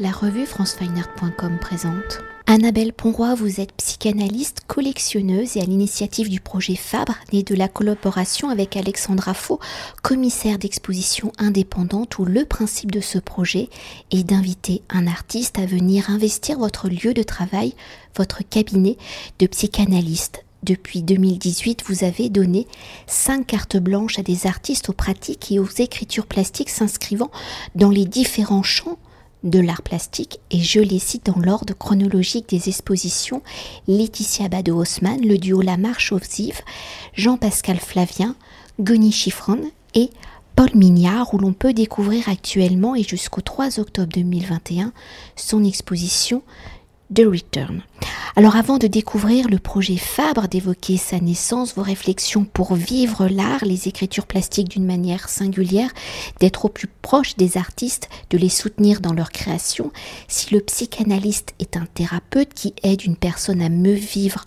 La revue francefineart.com présente. Annabelle Ponroy, vous êtes psychanalyste, collectionneuse et à l'initiative du projet Fabre, né de la collaboration avec Alexandra Faux, commissaire d'exposition indépendante, où le principe de ce projet est d'inviter un artiste à venir investir votre lieu de travail, votre cabinet de psychanalyste. Depuis 2018, vous avez donné 5 cartes blanches à des artistes aux pratiques et aux écritures plastiques s'inscrivant dans les différents champs de l'art plastique, et je les cite dans l'ordre chronologique des expositions: Laetitia Bado-Haussmann, le duo La Marche Of Ziv, Jean-Pascal Flavien, Goni Chifrin et Paul Mignard, où l'on peut découvrir actuellement et jusqu'au 3 octobre 2021 son exposition The Return. Alors, avant de découvrir le projet Fabre, d'évoquer sa naissance, vos réflexions pour vivre l'art, les écritures plastiques d'une manière singulière, d'être au plus proche des artistes, de les soutenir dans leur création, si le psychanalyste est un thérapeute qui aide une personne à mieux vivre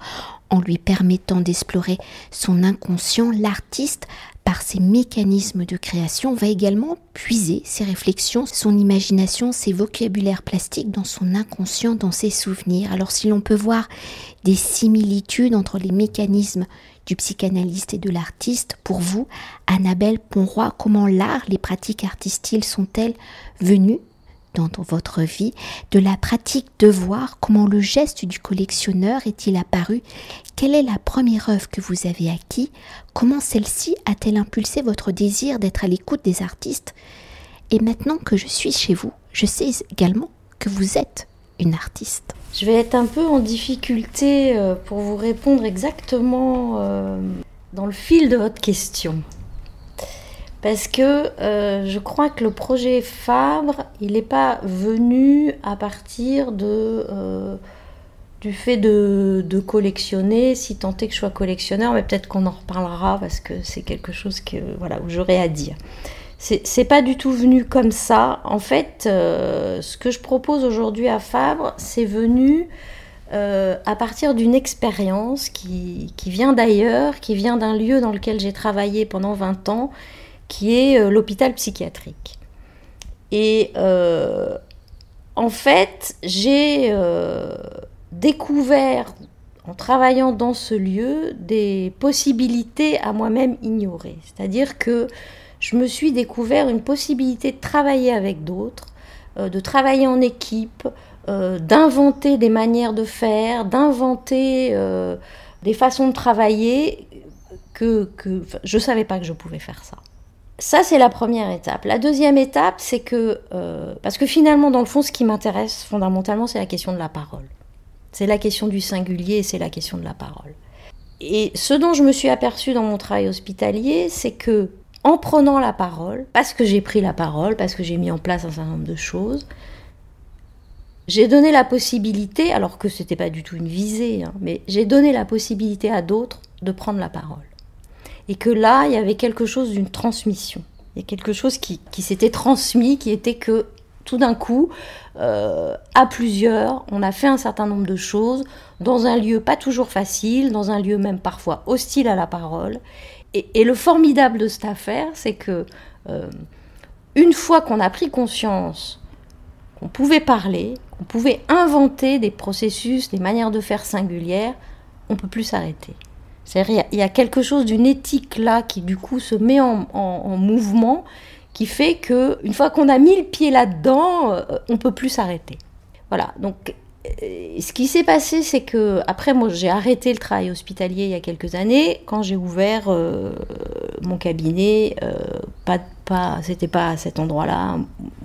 en lui permettant d'explorer son inconscient, l'artiste, par ses mécanismes de création, va également puiser ses réflexions, son imagination, ses vocabulaires plastiques dans son inconscient, dans ses souvenirs. Alors, si l'on peut voir des similitudes entre les mécanismes du psychanalyste et de l'artiste, pour vous, Annabelle Ponroy, comment l'art, les pratiques artistiques sont-elles venues dans votre vie, de la pratique de voir? Comment le geste du collectionneur est-il apparu? Quelle est la première œuvre que vous avez acquise? Comment celle-ci a-t-elle impulsé votre désir d'être à l'écoute des artistes? Et maintenant que je suis chez vous, je sais également que vous êtes une artiste. Je vais être un peu en difficulté pour vous répondre exactement dans le fil de votre question. Parce que je crois que le projet Fabre, il n'est pas venu à partir du fait de collectionner, si tant est que je sois collectionneur, mais peut-être qu'on en reparlera parce que c'est quelque chose que, voilà, où j'aurais à dire. C'est pas du tout venu comme ça. En fait, ce que je propose aujourd'hui à Fabre, c'est venu à partir d'une expérience qui vient d'ailleurs, qui vient d'un lieu dans lequel j'ai travaillé pendant 20 ans, qui est l'hôpital psychiatrique. Et en fait, j'ai découvert, en travaillant dans ce lieu, des possibilités à moi-même ignorées. C'est-à-dire que je me suis découvert une possibilité de travailler avec d'autres, de travailler en équipe, d'inventer des manières de faire, d'inventer des façons de travailler que je ne savais pas que je pouvais faire ça. Ça, c'est la première étape. La deuxième étape, c'est que... parce que finalement, dans le fond, ce qui m'intéresse fondamentalement, c'est la question de la parole. C'est la question du singulier et c'est la question de la parole. Et ce dont je me suis aperçue dans mon travail hospitalier, c'est que, en prenant la parole, parce que j'ai pris la parole, parce que j'ai mis en place un certain nombre de choses, j'ai donné la possibilité, alors que ce n'était pas du tout une visée, hein, mais j'ai donné la possibilité à d'autres de prendre la parole. Et que là, il y avait quelque chose d'une transmission. Il y a quelque chose qui s'était transmis, qui était que tout d'un coup, à plusieurs, on a fait un certain nombre de choses dans un lieu pas toujours facile, dans un lieu même parfois hostile à la parole. Et le formidable de cette affaire, c'est que une fois qu'on a pris conscience qu'on pouvait parler, qu'on pouvait inventer des processus, des manières de faire singulières, on ne peut plus s'arrêter. C'est-à-dire qu'il y a quelque chose d'une éthique là qui du coup se met en mouvement, qui fait qu'une fois qu'on a mis le pied là-dedans, on ne peut plus s'arrêter. Voilà, donc ce qui s'est passé, c'est que, après moi j'ai arrêté le travail hospitalier il y a quelques années, quand j'ai ouvert mon cabinet, c'était pas à cet endroit-là,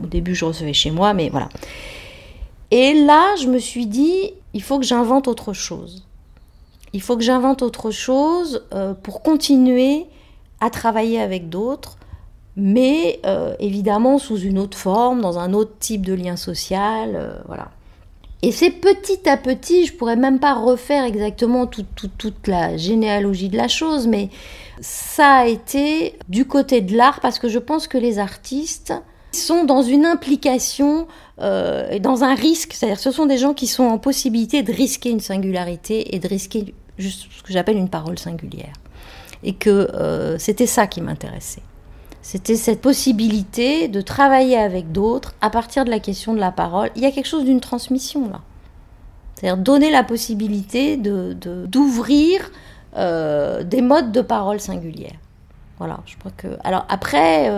au début je recevais chez moi, mais voilà. Et là je me suis dit, il faut que j'invente autre chose. Il faut que j'invente autre chose pour continuer à travailler avec d'autres, mais évidemment sous une autre forme, dans un autre type de lien social, voilà. Et c'est petit à petit, je pourrais même pas refaire exactement toute la généalogie de la chose, mais ça a été du côté de l'art, parce que je pense que les artistes sont dans une implication et dans un risque, c'est-à-dire ce sont des gens qui sont en possibilité de risquer une singularité et de risquer juste ce que j'appelle une parole singulière. Et que c'était ça qui m'intéressait. C'était cette possibilité de travailler avec d'autres à partir de la question de la parole. Il y a quelque chose d'une transmission, là. C'est-à-dire donner la possibilité d'ouvrir des modes de parole singulières. Voilà, je crois que... Alors après,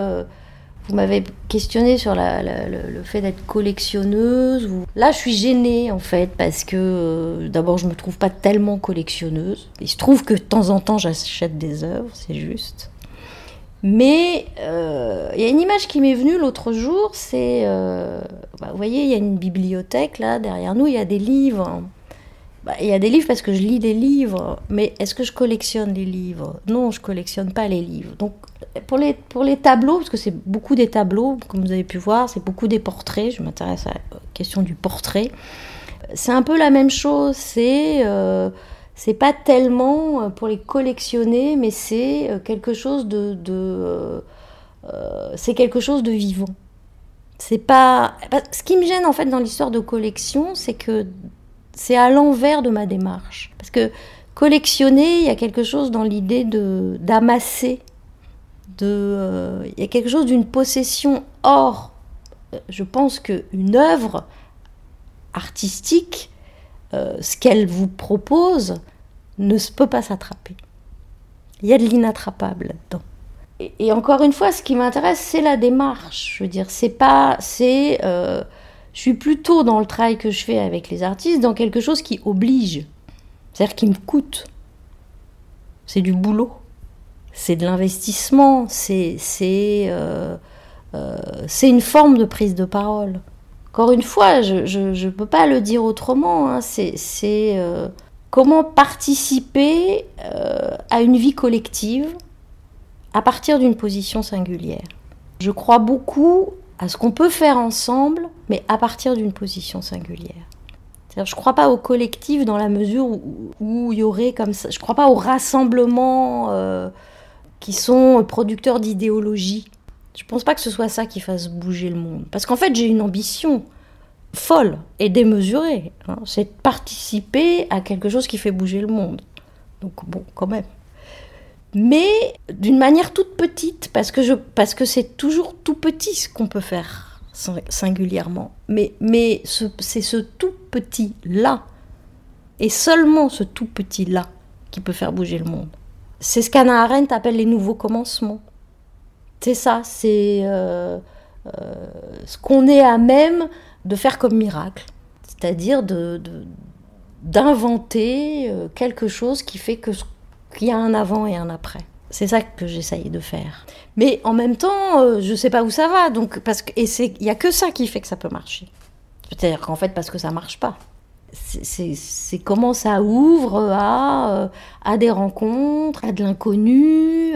vous m'avez questionné sur le fait d'être collectionneuse. Là, je suis gênée, en fait, parce que, d'abord, je ne me trouve pas tellement collectionneuse. Il se trouve que, de temps en temps, j'achète des œuvres, c'est juste. Mais il y a une image qui m'est venue l'autre jour, c'est... vous voyez, il y a une bibliothèque, là, derrière nous, il y a des livres. Il y a des livres parce que je lis des livres, mais est-ce que je collectionne les livres? Non, je ne collectionne pas les livres. Donc, pour les tableaux, parce que c'est beaucoup des tableaux, comme vous avez pu voir, c'est beaucoup des portraits, je m'intéresse à la question du portrait. C'est un peu la même chose, c'est pas tellement pour les collectionner, mais c'est quelque chose c'est quelque chose de vivant. C'est pas... Ce qui me gêne, en fait, dans l'histoire de collection, c'est que c'est à l'envers de ma démarche. Parce que collectionner, il y a quelque chose dans l'idée d'amasser. Il y a quelque chose d'une possession. Or, je pense qu'une œuvre artistique, ce qu'elle vous propose, ne peut pas s'attraper. Il y a de l'inattrapable là-dedans. Et encore une fois, ce qui m'intéresse, c'est la démarche. Je veux dire, c'est pas... Je suis plutôt dans le travail que je fais avec les artistes, dans quelque chose qui oblige, c'est-à-dire qui me coûte. C'est du boulot, c'est de l'investissement, c'est une forme de prise de parole. Encore une fois, je ne peux pas le dire autrement, hein, c'est comment participer à une vie collective à partir d'une position singulière. Je crois beaucoup à ce qu'on peut faire ensemble, mais à partir d'une position singulière. C'est-à-dire, je ne crois pas au collectif dans la mesure où il y aurait comme ça... Je ne crois pas aux rassemblements qui sont producteurs d'idéologie. Je ne pense pas que ce soit ça qui fasse bouger le monde. Parce qu'en fait, j'ai une ambition folle et démesurée. Hein, c'est de participer à quelque chose qui fait bouger le monde. Donc bon, quand même. Mais d'une manière toute petite, parce que c'est toujours tout petit ce qu'on peut faire singulièrement. Mais c'est ce tout petit-là, et seulement ce tout petit-là, qui peut faire bouger le monde. C'est ce qu'Hannah Arendt appelle les nouveaux commencements. C'est ça, c'est ce qu'on est à même de faire comme miracle, c'est-à-dire d'inventer quelque chose qui fait que... qu'il y a un avant et un après. C'est ça que j'essaye de faire. Mais en même temps, je ne sais pas où ça va. Donc, il n'y a que ça qui fait que ça peut marcher. C'est-à-dire qu'en fait, parce que ça ne marche pas. C'est comment ça ouvre à des rencontres, à de l'inconnu,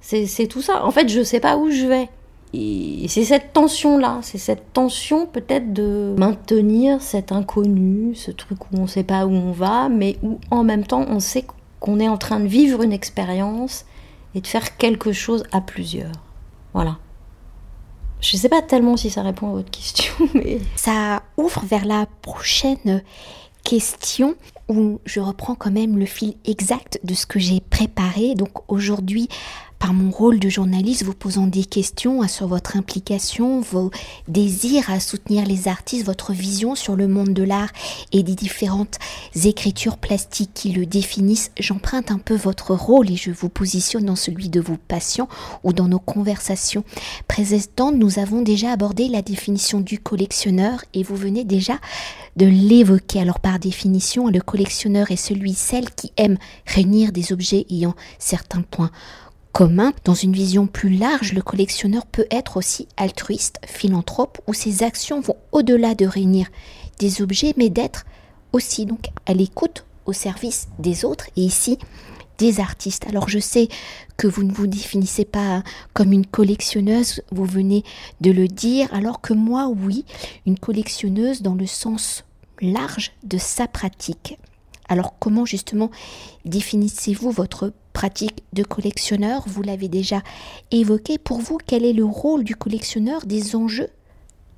c'est tout ça. En fait, je ne sais pas où je vais. Et c'est cette tension-là, c'est cette tension peut-être de maintenir cet inconnu, ce truc où on ne sait pas où on va, mais où en même temps, on sait qu'on est en train de vivre une expérience et de faire quelque chose à plusieurs. Voilà. Je ne sais pas tellement si ça répond à votre question, mais... Ça ouvre vers la prochaine question où je reprends quand même le fil exact de ce que j'ai préparé. Donc aujourd'hui, par mon rôle de journaliste, vous posant des questions sur votre implication, vos désirs à soutenir les artistes, votre vision sur le monde de l'art et des différentes écritures plastiques qui le définissent, j'emprunte un peu votre rôle et je vous positionne dans celui de vos patients ou dans nos conversations précédentes. Nous avons déjà abordé la définition du collectionneur et vous venez déjà de l'évoquer. Alors par définition, le collectionneur est celle qui aime réunir des objets ayant certains points commun. Dans une vision plus large, le collectionneur peut être aussi altruiste, philanthrope, où ses actions vont au-delà de réunir des objets, mais d'être aussi donc à l'écoute, au service des autres et ici des artistes. Alors je sais que vous ne vous définissez pas comme une collectionneuse, vous venez de le dire, alors que moi, oui, une collectionneuse dans le sens large de sa pratique. Alors comment justement définissez-vous votre pratique de collectionneur? Vous l'avez déjà évoqué. Pour vous, quel est le rôle du collectionneur, des enjeux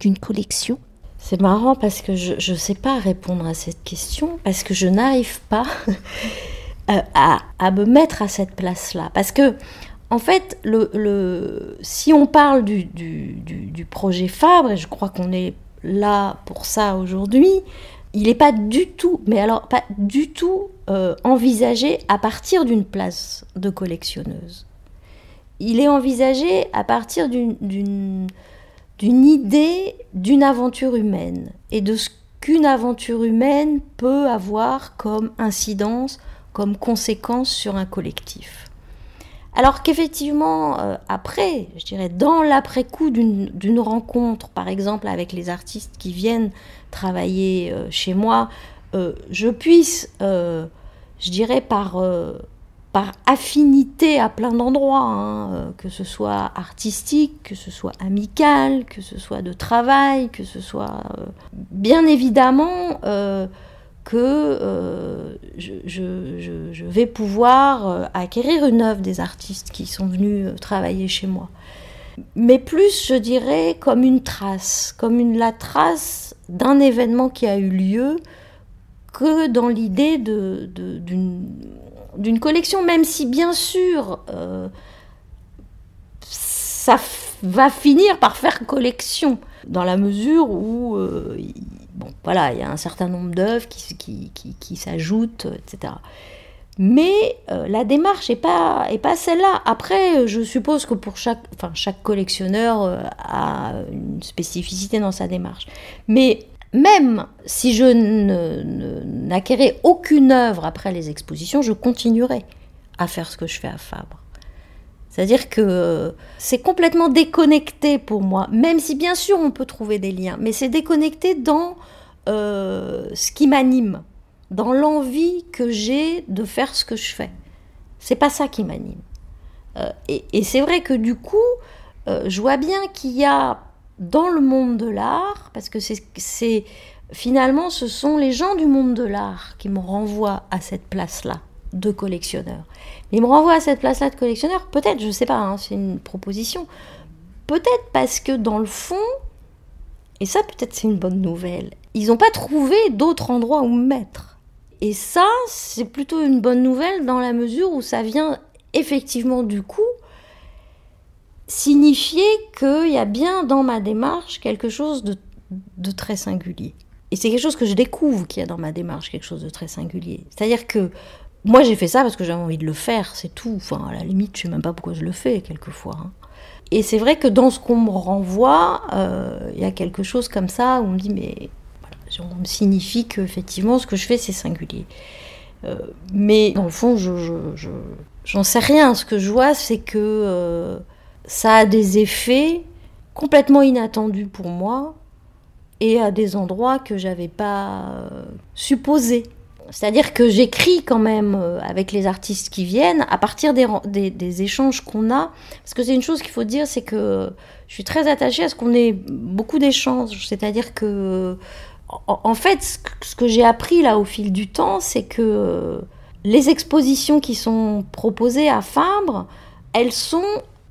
d'une collection? C'est marrant parce que je ne sais pas répondre à cette question, parce que je n'arrive pas à me mettre à cette place-là. Parce que, En fait, si on parle du projet Fabre, et je crois qu'on est là pour ça aujourd'hui, il n'est pas du tout, mais alors pas du tout envisagé à partir d'une place de collectionneuse. Il est envisagé à partir d'une idée d'une aventure humaine et de ce qu'une aventure humaine peut avoir comme incidence, comme conséquence sur un collectif. Alors qu'effectivement, après, je dirais, dans l'après-coup d'une rencontre, par exemple avec les artistes qui viennent travailler chez moi, je puisse, je dirais, par affinité à plein d'endroits, que ce soit artistique, que ce soit amical, que ce soit de travail, que ce soit... bien évidemment... que je vais pouvoir acquérir une œuvre des artistes qui sont venus travailler chez moi. Mais plus, je dirais, comme une trace, la trace d'un événement qui a eu lieu, que dans l'idée d'une collection, même si, bien sûr, ça va finir par faire collection, dans la mesure où... il y a un certain nombre d'œuvres qui s'ajoutent, etc. Mais la démarche n'est pas celle-là. Après, je suppose que pour chaque collectionneur a une spécificité dans sa démarche. Mais même si je n'acquérais aucune œuvre après les expositions, je continuerai à faire ce que je fais à Fabre. C'est-à-dire que c'est complètement déconnecté pour moi, même si bien sûr on peut trouver des liens, mais c'est déconnecté dans ce qui m'anime, dans l'envie que j'ai de faire ce que je fais. C'est pas ça qui m'anime. Et c'est vrai que du coup, je vois bien qu'il y a dans le monde de l'art, parce que finalement ce sont les gens du monde de l'art qui me renvoient à cette place-là de collectionneur. Il me renvoie à cette place-là de collectionneur, peut-être, je ne sais pas, c'est une proposition, peut-être parce que dans le fond, et ça peut-être c'est une bonne nouvelle, ils n'ont pas trouvé d'autres endroits où me mettre. Et ça, c'est plutôt une bonne nouvelle dans la mesure où ça vient effectivement du coup signifier qu'il y a bien dans ma démarche quelque chose de très singulier. Et c'est quelque chose que je découvre qu'il y a dans ma démarche, quelque chose de très singulier. C'est-à-dire que moi, j'ai fait ça parce que j'avais envie de le faire, c'est tout. Enfin, à la limite, je sais même pas pourquoi je le fais, quelquefois. Et c'est vrai que dans ce qu'on me renvoie, il y a quelque chose comme ça, où on me dit, mais... Voilà, on me signifie qu'effectivement, ce que je fais, c'est singulier. Mais, dans le fond, je j'en sais rien. Ce que je vois, c'est que ça a des effets complètement inattendus pour moi, et à des endroits que j'avais pas supposés. C'est-à-dire que j'écris quand même avec les artistes qui viennent à partir des échanges qu'on a. Parce que c'est une chose qu'il faut dire, c'est que je suis très attachée à ce qu'on ait beaucoup d'échanges. C'est-à-dire que, en fait, ce que j'ai appris là au fil du temps, c'est que les expositions qui sont proposées à Fabre, elles sont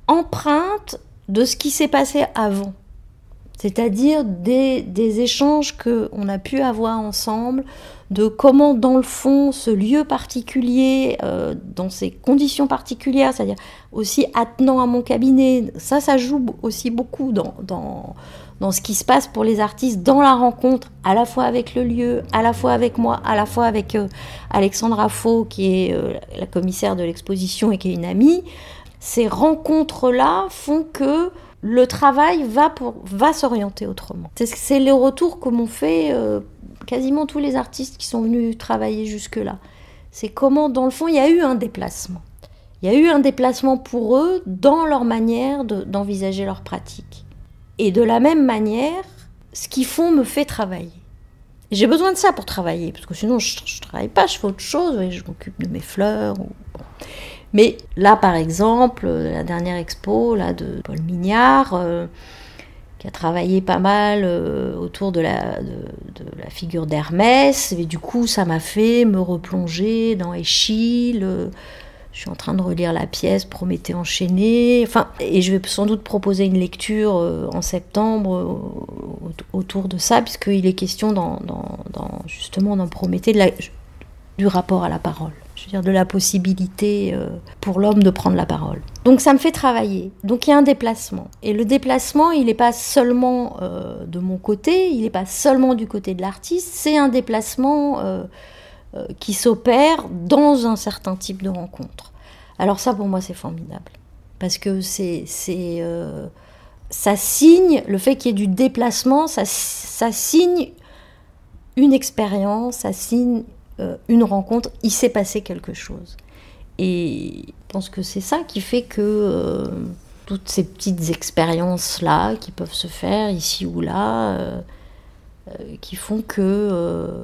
empreintes de ce qui s'est passé avant. C'est-à-dire des échanges qu'on a pu avoir ensemble, de comment, dans le fond, ce lieu particulier, dans ces conditions particulières, c'est-à-dire aussi attenant à mon cabinet, ça joue aussi beaucoup dans ce qui se passe pour les artistes, dans la rencontre, à la fois avec le lieu, à la fois avec moi, à la fois avec Alexandra Faux, qui est la commissaire de l'exposition et qui est une amie. Ces rencontres-là font que le travail va s'orienter autrement. C'est les retours que m'ont fait... quasiment tous les artistes qui sont venus travailler jusque-là. C'est comment, dans le fond, il y a eu un déplacement. Il y a eu un déplacement pour eux dans leur manière d'envisager leur pratique. Et de la même manière, ce qu'ils font me fait travailler. J'ai besoin de ça pour travailler, parce que sinon je travaille pas, je fais autre chose, je m'occupe de mes fleurs. Mais là, par exemple, la dernière expo là, de Paul Mignard... qui a travaillé pas mal autour de la figure d'Hermès, et du coup ça m'a fait me replonger dans Eschyle, je suis en train de relire la pièce Prométhée enchaînée, et je vais sans doute proposer une lecture en septembre autour de ça, puisqu'il est question dans justement dans Prométhée du rapport à la parole. je veux dire, de la possibilité pour l'homme de prendre la parole. Donc ça me fait travailler. Donc il y a un déplacement. Et le déplacement, il n'est pas seulement de mon côté, il n'est pas seulement du côté de l'artiste, c'est un déplacement qui s'opère dans un certain type de rencontre. Alors ça, pour moi, c'est formidable. Parce que ça signe, le fait qu'il y ait du déplacement, ça signe une expérience, ça signe une rencontre, il s'est passé quelque chose. Et je pense que c'est ça qui fait que toutes ces petites expériences-là qui peuvent se faire ici ou là, qui font que,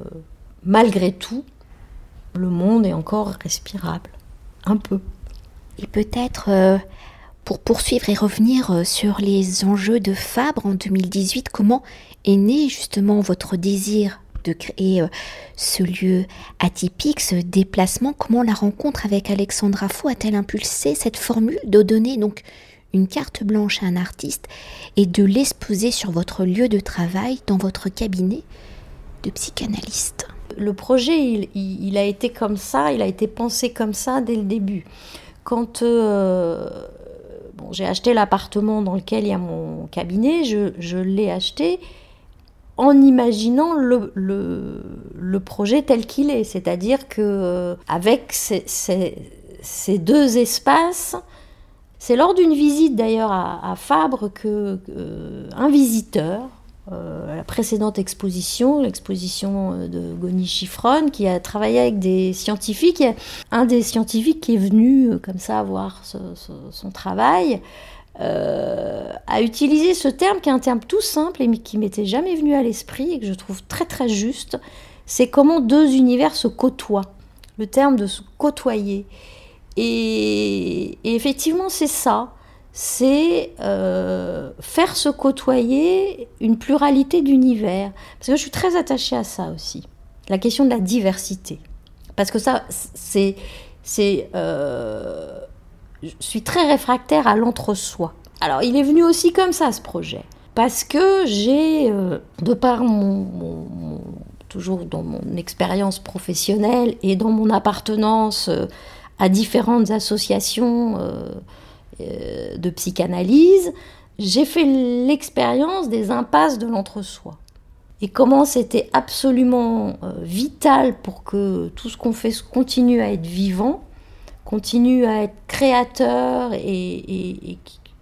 malgré tout, le monde est encore respirable, un peu. Et peut-être, pour poursuivre et revenir sur les enjeux de Fabre en 2018, comment est né justement votre désir de créer ce lieu atypique, ce déplacement? Comment la rencontre avec Alexandra Faux a-t-elle impulsé cette formule de donner donc une carte blanche à un artiste et de l'exposer sur votre lieu de travail, dans votre cabinet de psychanalyste? Le projet, il a été comme ça, il a été pensé comme ça dès le début. Quand j'ai acheté l'appartement dans lequel il y a mon cabinet, je l'ai acheté en imaginant le projet tel qu'il est, c'est-à-dire que avec ces deux espaces, c'est lors d'une visite d'ailleurs à Fabre que un visiteur, à la précédente exposition, l'exposition de Goni Chifrin, qui a travaillé avec des scientifiques, un des scientifiques qui est venu comme ça voir son travail, a utilisé ce terme qui est un terme tout simple et qui m'était jamais venu à l'esprit et que je trouve très très juste, c'est comment deux univers se côtoient, le terme de se côtoyer. Et effectivement c'est ça, c'est faire se côtoyer une pluralité d'univers, parce que je suis très attachée à ça aussi, la question de la diversité, parce que ça c'est je suis très réfractaire à l'entre-soi. Alors, il est venu aussi comme ça, ce projet. Parce que j'ai, de par mon toujours dans mon expérience professionnelle et dans mon appartenance à différentes associations de psychanalyse, j'ai fait l'expérience des impasses de l'entre-soi. Et comment c'était absolument vital pour que tout ce qu'on fait continue à être vivant, continue à être créateur et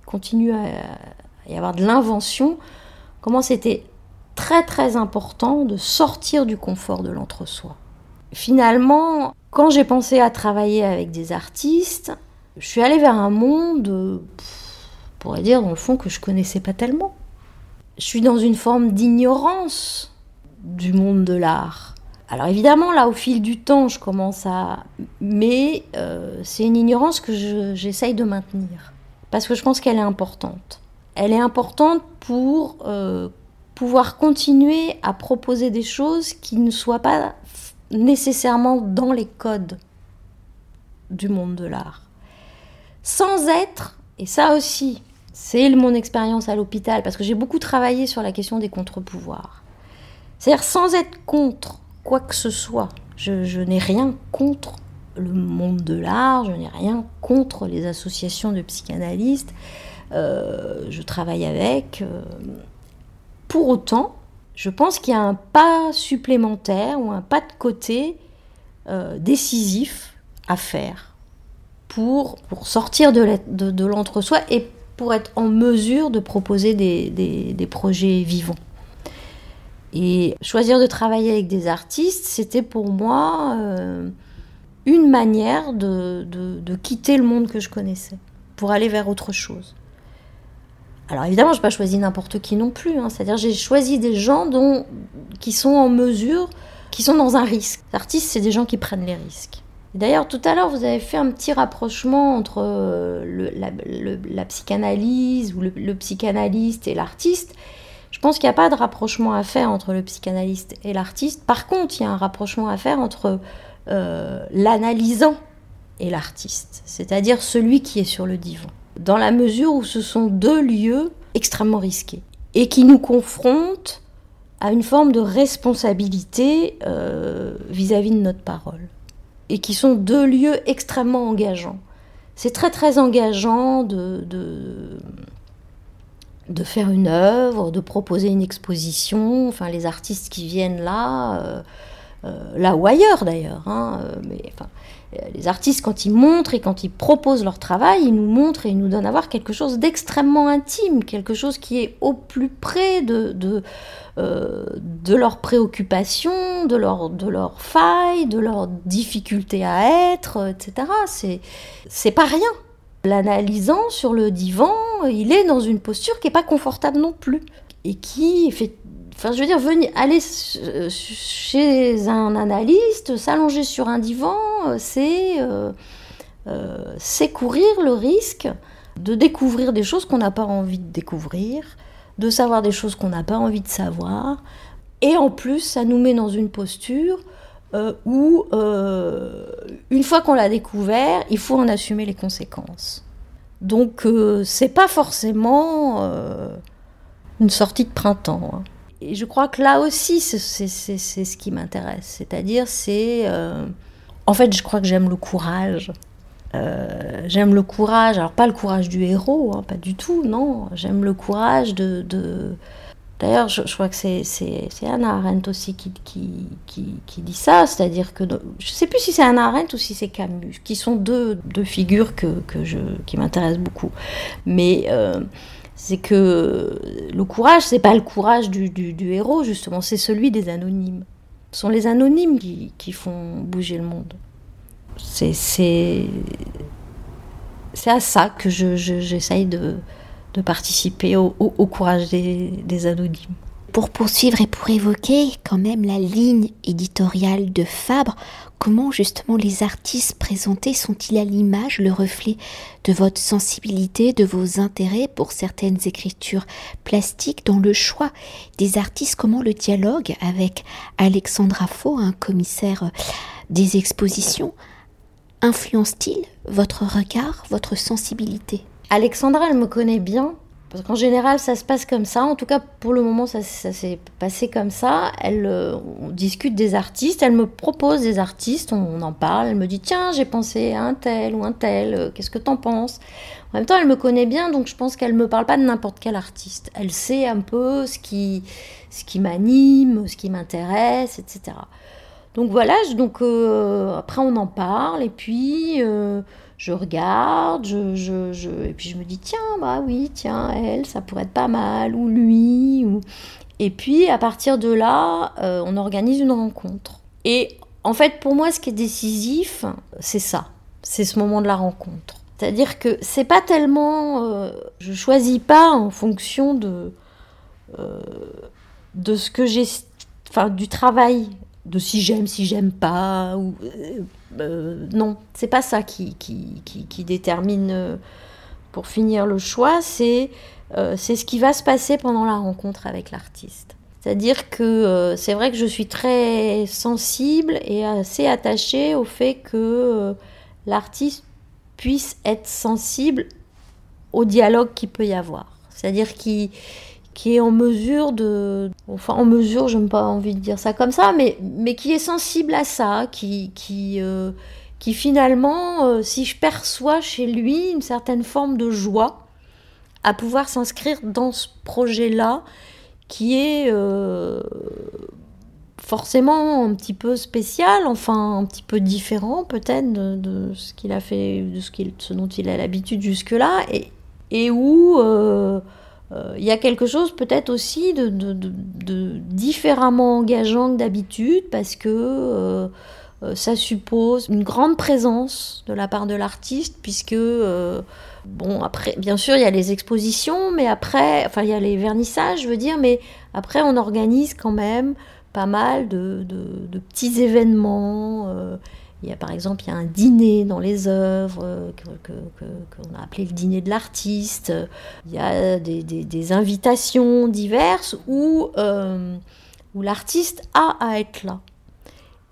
continue à y avoir de l'invention, comment c'était très très important de sortir du confort de l'entre-soi. Finalement, quand j'ai pensé à travailler avec des artistes, je suis allée vers un monde, on pourrait dire dans le fond, que je connaissais pas tellement. Je suis dans une forme d'ignorance du monde de l'art. Alors évidemment, là, au fil du temps, je commence à... Mais c'est une ignorance que j'essaye de maintenir. Parce que je pense qu'elle est importante. Elle est importante pour pouvoir continuer à proposer des choses qui ne soient pas nécessairement dans les codes du monde de l'art. Sans être, et ça aussi, c'est mon expérience à l'hôpital, parce que j'ai beaucoup travaillé sur la question des contre-pouvoirs. C'est-à-dire sans être contre quoi que ce soit. Je n'ai rien contre le monde de l'art, je n'ai rien contre les associations de psychanalystes, je travaille avec. Pour autant, je pense qu'il y a un pas supplémentaire ou un pas de côté décisif à faire pour sortir de l'entre-soi et pour être en mesure de proposer des projets vivants. Et choisir de travailler avec des artistes, c'était pour moi une manière de quitter le monde que je connaissais, pour aller vers autre chose. Alors évidemment, je n'ai pas choisi n'importe qui non plus, hein, c'est-à-dire j'ai choisi des gens qui sont en mesure, qui sont dans un risque. Les artistes, c'est des gens qui prennent les risques. Et d'ailleurs, tout à l'heure, vous avez fait un petit rapprochement entre la psychanalyse ou le psychanalyste et l'artiste. Je pense qu'il n'y a pas de rapprochement à faire entre le psychanalyste et l'artiste. Par contre, il y a un rapprochement à faire entre l'analysant et l'artiste, c'est-à-dire celui qui est sur le divan, dans la mesure où ce sont deux lieux extrêmement risqués et qui nous confrontent à une forme de responsabilité vis-à-vis de notre parole. et qui sont deux lieux extrêmement engageants. C'est très très engageant de faire une œuvre, de proposer une exposition, enfin les artistes qui viennent là ou ailleurs d'ailleurs, mais enfin, les artistes quand ils montrent et quand ils proposent leur travail, ils nous montrent et ils nous donnent à voir quelque chose d'extrêmement intime, quelque chose qui est au plus près de leurs préoccupations, de leurs failles, de leurs difficultés à être, etc. C'est pas rien. L'analysant sur le divan, il est dans une posture qui n'est pas confortable non plus et qui fait... Enfin, je veux dire, aller chez un analyste, s'allonger sur un divan, c'est courir le risque de découvrir des choses qu'on n'a pas envie de découvrir, de savoir des choses qu'on n'a pas envie de savoir. Et en plus, ça nous met dans une posture où, une fois qu'on l'a découvert, il faut en assumer les conséquences. Donc, c'est pas forcément une sortie de printemps, hein. Et je crois que là aussi, c'est ce qui m'intéresse. C'est-à-dire, en fait, je crois que j'aime le courage. J'aime le courage, alors pas le courage du héros, pas du tout, non. J'aime le courage de... D'ailleurs, je crois que c'est Hannah Arendt aussi qui dit ça. C'est-à-dire que... Je ne sais plus si c'est Hannah Arendt ou si c'est Camus, qui sont deux figures qui m'intéressent beaucoup. Mais... c'est que le courage, c'est pas le courage du héros, justement, c'est celui des anonymes. Ce sont les anonymes qui font bouger le monde. C'est à ça que j'essaye de participer au courage des anonymes. Pour poursuivre et pour évoquer quand même la ligne éditoriale de Fabre, comment justement les artistes présentés sont-ils à l'image, le reflet de votre sensibilité, de vos intérêts pour certaines écritures plastiques dans le choix des artistes? Comment le dialogue avec Alexandra Faux, un commissaire des expositions, influence-t-il votre regard, votre sensibilité? Alexandra, elle me connaît bien. Parce qu'en général, ça se passe comme ça. En tout cas, pour le moment, ça s'est passé comme ça. On discute des artistes, elle me propose des artistes, on en parle. Elle me dit « Tiens, j'ai pensé à un tel ou un tel, qu'est-ce que t'en penses ?» En même temps, elle me connaît bien, donc je pense qu'elle ne me parle pas de n'importe quel artiste. Elle sait un peu ce qui m'anime, ce qui m'intéresse, etc. Donc voilà, après on en parle, et puis... je regarde, et puis je me dis, tiens, elle, ça pourrait être pas mal, ou lui. Ou... Et puis, à partir de là, on organise une rencontre. Et en fait, pour moi, ce qui est décisif, c'est ça. C'est ce moment de la rencontre. C'est-à-dire que c'est pas tellement... je choisis pas en fonction de ce que j'ai... Enfin, du travail, de si j'aime pas, ou... non, c'est pas ça qui détermine, pour finir, le choix, c'est ce qui va se passer pendant la rencontre avec l'artiste. C'est-à-dire que c'est vrai que je suis très sensible et assez attachée au fait que l'artiste puisse être sensible au dialogue qu'il peut y avoir. C'est-à-dire qui est en mesure de... Enfin, en mesure, je n'ai pas envie de dire ça comme ça, mais qui est sensible à ça, qui finalement, si je perçois chez lui une certaine forme de joie à pouvoir s'inscrire dans ce projet-là, qui est forcément un petit peu spécial, enfin un petit peu différent peut-être de ce qu'il a fait, ce dont il a l'habitude jusque-là, et où... il y a quelque chose peut-être aussi de différemment engageant que d'habitude parce que ça suppose une grande présence de la part de l'artiste puisque, après, bien sûr, il y a les expositions, mais après, enfin, il y a les vernissages, je veux dire, mais après, on organise quand même pas mal de petits événements. Il y a un dîner dans les œuvres qu'on a appelé le dîner de l'artiste. Il y a des invitations diverses où l'artiste a à être là.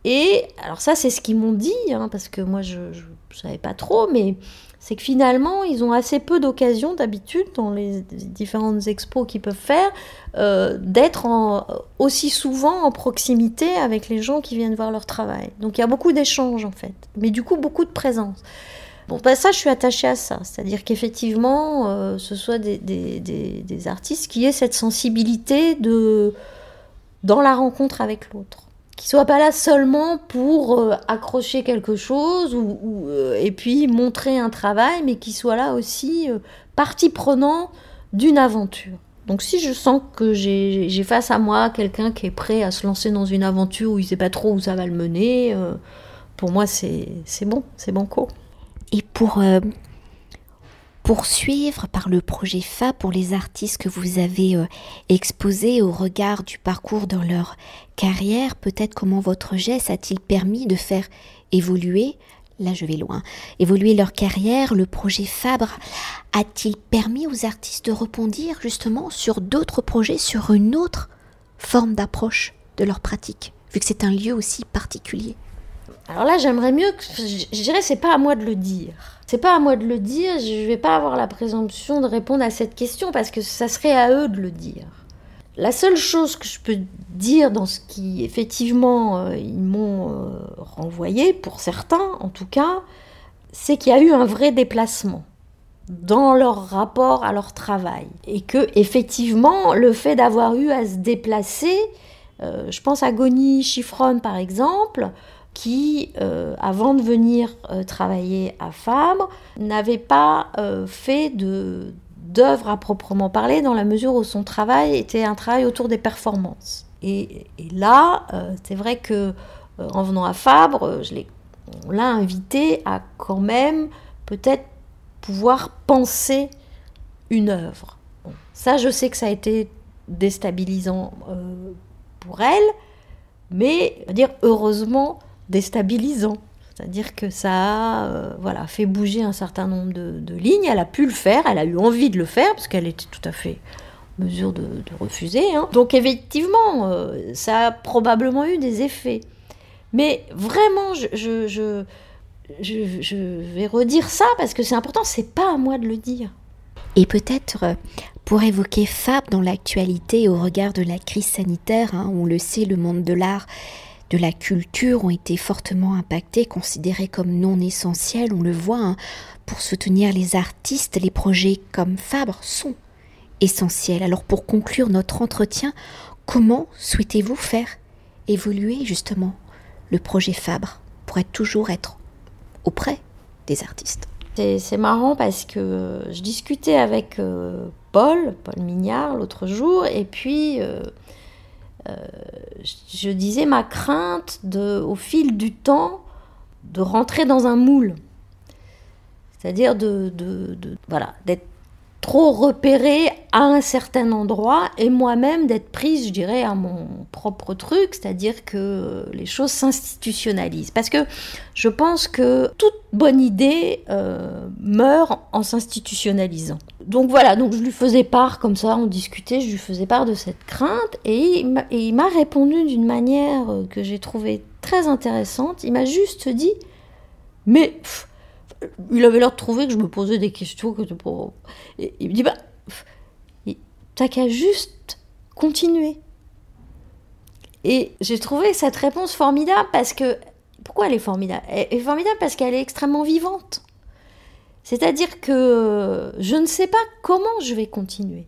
Et alors ça, c'est ce qu'ils m'ont dit, parce que moi, je ne savais pas trop, mais c'est que finalement, ils ont assez peu d'occasions d'habitude, dans les différentes expos qu'ils peuvent faire, d'être aussi souvent en proximité avec les gens qui viennent voir leur travail. Donc il y a beaucoup d'échanges en fait, mais du coup beaucoup de présence. Bon, ben ça, je suis attachée à ça, c'est-à-dire qu'effectivement, ce soit des artistes qui aient cette sensibilité dans la rencontre avec l'autre. Qui ne soit pas là seulement pour accrocher quelque chose et puis montrer un travail, mais qui soit là aussi partie prenante d'une aventure. Donc si je sens que j'ai face à moi quelqu'un qui est prêt à se lancer dans une aventure où il ne sait pas trop où ça va le mener, pour moi c'est bon, c'est banco. Et pour poursuivre par le projet FA pour les artistes que vous avez exposés au regard du parcours dans leur carrière, peut-être comment votre geste a-t-il permis de faire évoluer, là je vais loin, évoluer leur carrière, le projet Fabre a-t-il permis aux artistes de rebondir justement sur d'autres projets, sur une autre forme d'approche de leur pratique, vu que c'est un lieu aussi particulier? Alors là, j'aimerais mieux que... Je dirais, c'est pas à moi de le dire. C'est pas à moi de le dire, je vais pas avoir la présomption de répondre à cette question parce que ça serait à eux de le dire. La seule chose que je peux dire dans ce qui, effectivement, ils m'ont renvoyé, pour certains en tout cas, c'est qu'il y a eu un vrai déplacement dans leur rapport à leur travail. Et que, effectivement, le fait d'avoir eu à se déplacer, je pense à Goni Chifrin par exemple, qui, avant de venir travailler à Fabre, n'avait pas fait d'œuvre à proprement parler, dans la mesure où son travail était un travail autour des performances. Et là, c'est vrai qu'en venant à Fabre, on l'a invité à quand même peut-être pouvoir penser une œuvre. Bon, ça, je sais que ça a été déstabilisant pour elle, mais je veux dire, heureusement, déstabilisant, c'est-à-dire que ça a fait bouger un certain nombre de lignes, elle a pu le faire, elle a eu envie de le faire, parce qu'elle était tout à fait en mesure de refuser. Hein. Donc effectivement, ça a probablement eu des effets. Mais vraiment, je vais redire ça, parce que c'est important, c'est pas à moi de le dire. Et peut-être... Pour évoquer Fabre dans l'actualité au regard de la crise sanitaire, on le sait, le monde de l'art, de la culture ont été fortement impactés, considérés comme non essentiels, on le voit. Pour soutenir les artistes, les projets comme Fabre sont essentiels. Alors pour conclure notre entretien, comment souhaitez-vous faire évoluer justement le projet Fabre pour toujours être auprès des artistes ? C'est marrant parce que je discutais avec Paul Mignard l'autre jour, et puis je disais ma crainte au fil du temps de rentrer dans un moule, c'est-à-dire d'être trop repérée à un certain endroit et moi-même d'être prise, je dirais, à mon propre truc, c'est-à-dire que les choses s'institutionnalisent. Parce que je pense que toute bonne idée meurt en s'institutionnalisant. Donc voilà, donc je lui faisais part, comme ça, on discutait, je lui faisais part de cette crainte et il m'a répondu d'une manière que j'ai trouvée très intéressante. Il m'a juste dit, mais... il avait l'air de trouver que je me posais des questions. Et il me dit, t'as qu'à juste continuer. Et j'ai trouvé cette réponse formidable parce que... Pourquoi elle est formidable ? Elle est formidable parce qu'elle est extrêmement vivante. C'est-à-dire que je ne sais pas comment je vais continuer.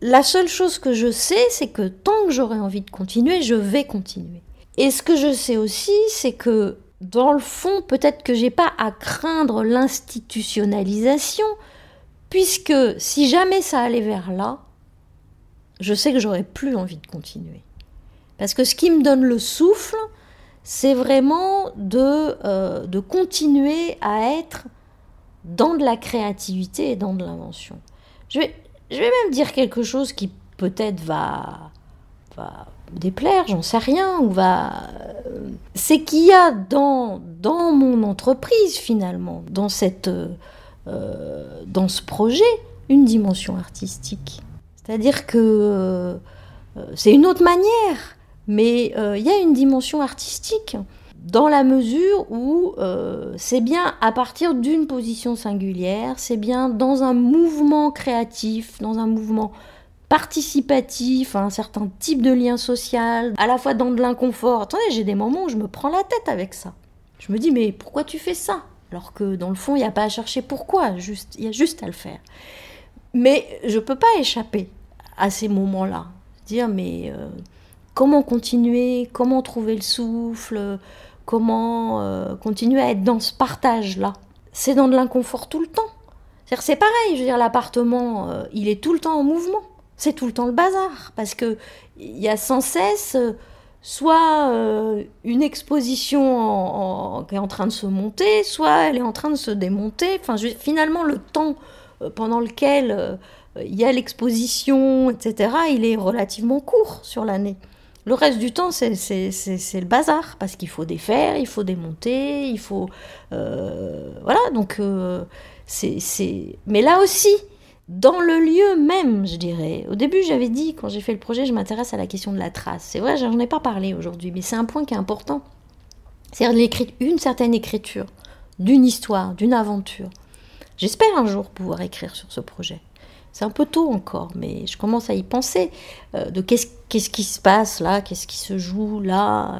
La seule chose que je sais, c'est que tant que j'aurai envie de continuer, je vais continuer. Et ce que je sais aussi, c'est que dans le fond, peut-être que je n'ai pas à craindre l'institutionnalisation, puisque si jamais ça allait vers là, je sais que j'aurais plus envie de continuer. Parce que ce qui me donne le souffle, c'est vraiment de continuer à être dans de la créativité et dans de l'invention. Je vais même dire quelque chose qui peut-être va déplaire, j'en sais rien, c'est qu'il y a dans mon entreprise finalement, dans ce projet, une dimension artistique. C'est-à-dire que c'est une autre manière, mais il y a une dimension artistique. dans la mesure où c'est bien à partir d'une position singulière, c'est bien dans un mouvement créatif, dans un mouvement participatif, à un certain type de lien social, à la fois dans de l'inconfort. Attendez, j'ai des moments où je me prends la tête avec ça. Je me dis, mais pourquoi tu fais ça ? Alors que dans le fond, il n'y a pas à chercher pourquoi, il y a juste à le faire. Mais je ne peux pas échapper à ces moments-là. Dire, mais comment continuer ? Comment trouver le souffle ? Comment continuer à être dans ce partage-là ? C'est dans de l'inconfort tout le temps. C'est-à-dire, c'est pareil, je veux dire, l'appartement, il est tout le temps en mouvement. C'est tout le temps le bazar, parce qu'il y a sans cesse soit une exposition qui est en train de se monter, soit elle est en train de se démonter. Enfin, finalement, le temps pendant lequel il y a l'exposition, etc., il est relativement court sur l'année. Le reste du temps, c'est le bazar, parce qu'il faut défaire, il faut démonter, il faut... voilà, donc... Mais là aussi... dans le lieu même, je dirais. Au début, j'avais dit, quand j'ai fait le projet, je m'intéresse à la question de la trace. C'est vrai, j'en ai pas parlé aujourd'hui, mais c'est un point qui est important. C'est-à-dire une certaine écriture, d'une histoire, d'une aventure. J'espère un jour pouvoir écrire sur ce projet. C'est un peu tôt encore, mais je commence à y penser, de qu'est-ce qui se passe là, qu'est-ce qui se joue là.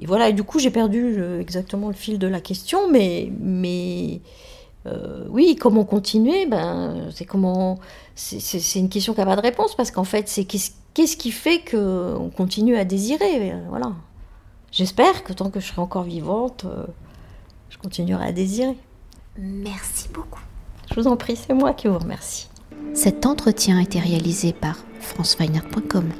Et voilà, et du coup, j'ai perdu exactement le fil de la question, mais... oui, comment continuer ? C'est une question qui n'a pas de réponse, parce qu'en fait, c'est qu'est-ce qui fait qu'on continue à désirer ? Voilà. J'espère que tant que je serai encore vivante, je continuerai à désirer. Merci beaucoup. Je vous en prie, c'est moi qui vous remercie. Cet entretien a été réalisé par franceweiner.com.